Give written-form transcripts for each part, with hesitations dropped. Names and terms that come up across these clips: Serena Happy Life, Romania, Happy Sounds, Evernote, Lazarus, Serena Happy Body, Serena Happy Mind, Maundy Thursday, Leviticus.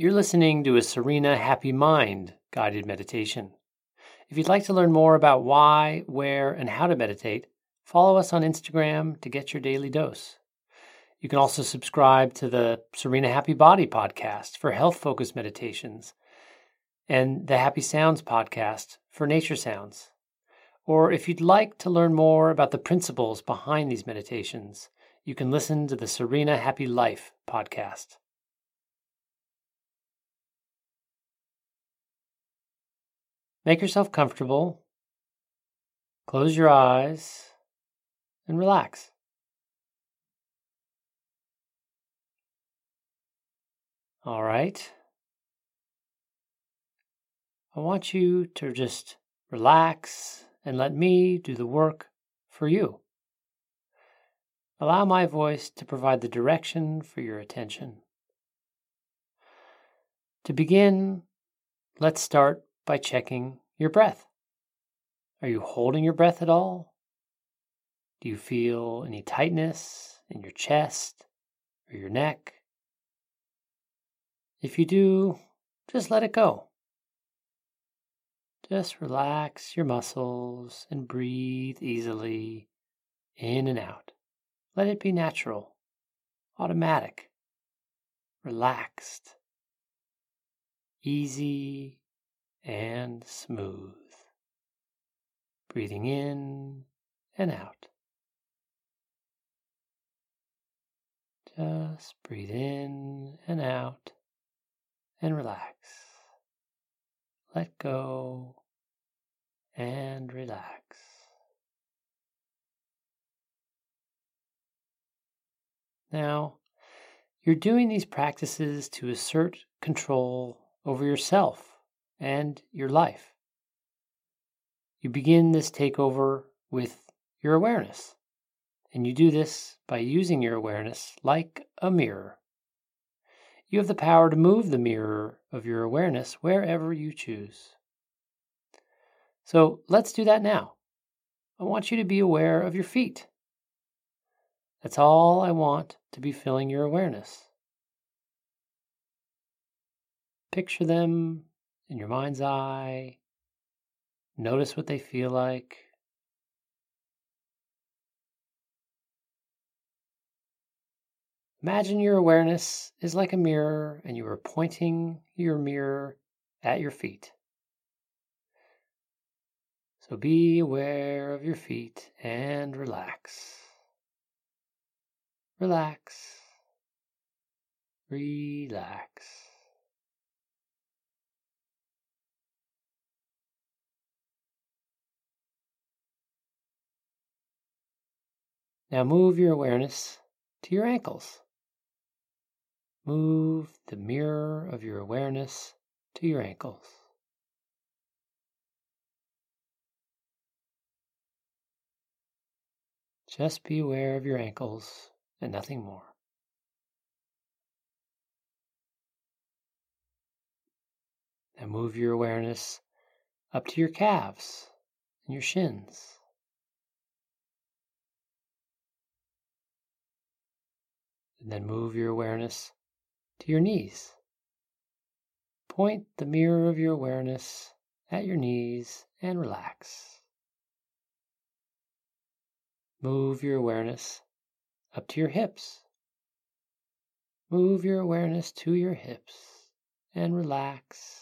You're listening to a Serena Happy Mind guided meditation. If you'd like to learn more about why, where, and how to meditate, follow us on Instagram to get your daily dose. You can also subscribe to the Serena Happy Body podcast for health-focused meditations and the Happy Sounds podcast for nature sounds. Or if you'd like to learn more about the principles behind these meditations, you can listen to the Serena Happy Life podcast. Make yourself comfortable, close your eyes, and relax. All right. I want you to just relax and let me do the work for you. Allow my voice to provide the direction for your attention. To begin, let's start by checking your breath. Are you holding your breath at all? Do you feel any tightness in your chest or your neck? If you do, just let it go. Just relax your muscles and breathe easily in and out. Let it be natural, automatic, relaxed, easy, and smooth. Breathing in and out. Just breathe in and out and relax. Let go and relax. Now, you're doing these practices to assert control over yourself and your life. You begin this takeover with your awareness, and you do this by using your awareness like a mirror. You have the power to move the mirror of your awareness wherever you choose. So let's do that now. I want you to be aware of your feet. That's all I want to be filling your awareness. Picture them in your mind's eye. Notice what they feel like. Imagine your awareness is like a mirror and you are pointing your mirror at your feet. So be aware of your feet and relax. Relax. Relax. Now move your awareness to your ankles. Move the mirror of your awareness to your ankles. Just be aware of your ankles and nothing more. Now move your awareness up to your calves and your shins. And then move your awareness to your knees. Point the mirror of your awareness at your knees and relax. Move your awareness up to your hips. Move your awareness to your hips and relax.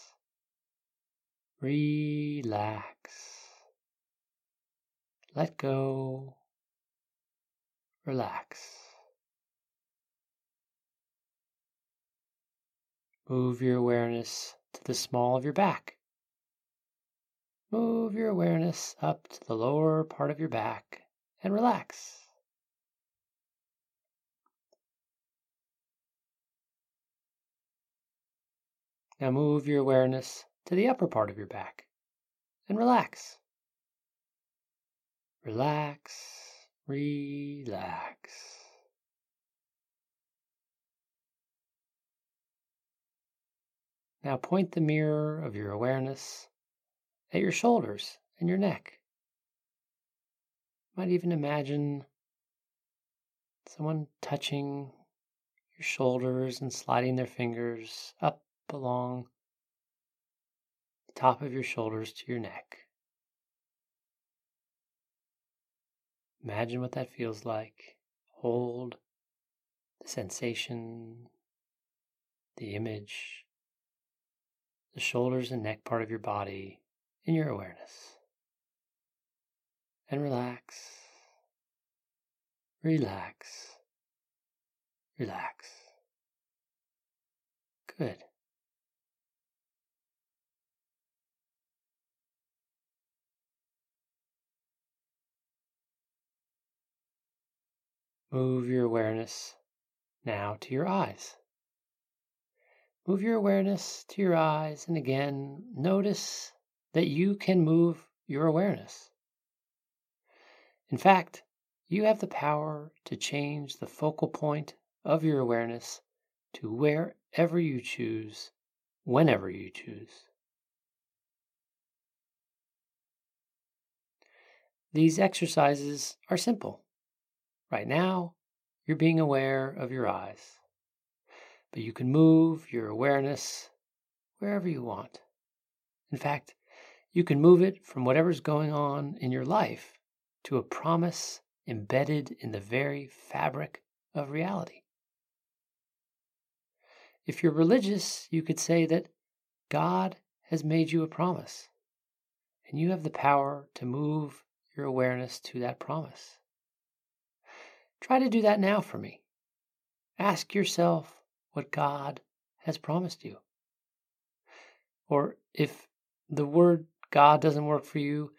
Relax. Let go. Relax. Move your awareness to the small of your back. Move your awareness up to the lower part of your back and relax. Now move your awareness to the upper part of your back and relax. Relax, relax. Now point the mirror of your awareness at your shoulders and your neck. You might even imagine someone touching your shoulders and sliding their fingers up belong the top of your shoulders to your neck. Imagine what that feels like. Hold the sensation, the image, the shoulders and neck part of your body in your awareness. And relax, relax, relax. Good. Move your awareness now to your eyes. Move your awareness to your eyes, and again, notice that you can move your awareness. In fact, you have the power to change the focal point of your awareness to wherever you choose, whenever you choose. These exercises are simple. Right now, you're being aware of your eyes, but you can move your awareness wherever you want. In fact, you can move it from whatever's going on in your life to a promise embedded in the very fabric of reality. If you're religious, you could say that God has made you a promise, and you have the power to move your awareness to that promise. Try to do that now for me. Ask yourself what God has promised you. Or if the word God doesn't work for you,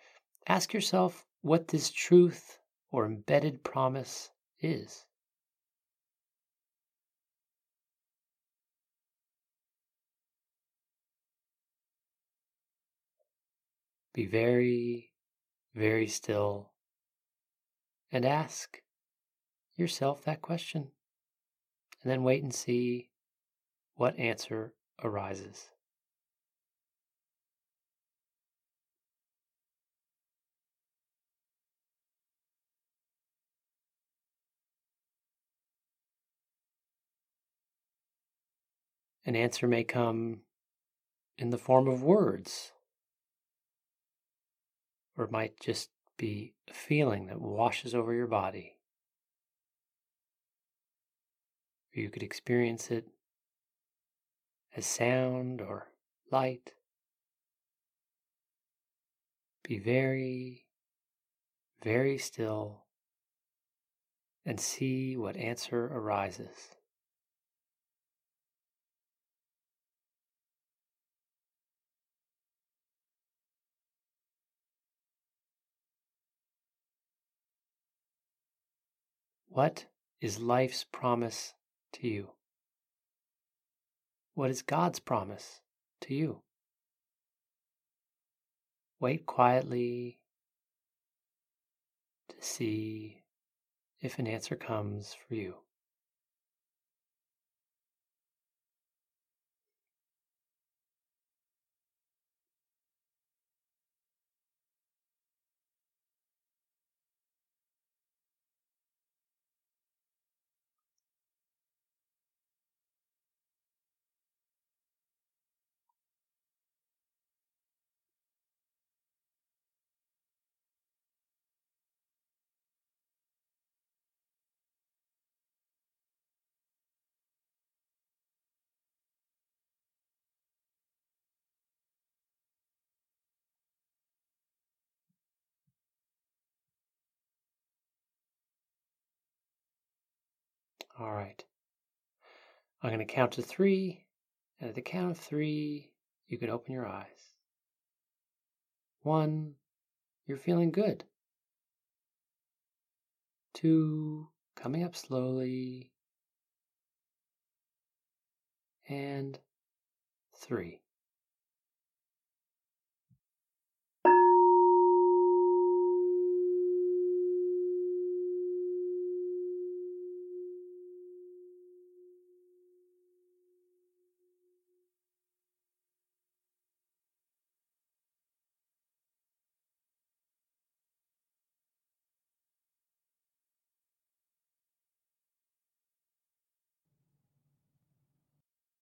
ask yourself what this truth or embedded promise is. Be very, very still and ask yourself that question, and then wait and see what answer arises. An answer may come in the form of words, or it might just be a feeling that washes over your body. You could experience it as sound or light. Be very, very still and see what answer arises. What is life's promise to you? What is God's promise to you? Wait quietly to see if an answer comes for you. All right, I'm going to count to 3, and at the count of 3, you can open your eyes. 1, you're feeling good. 2, coming up slowly. And 3.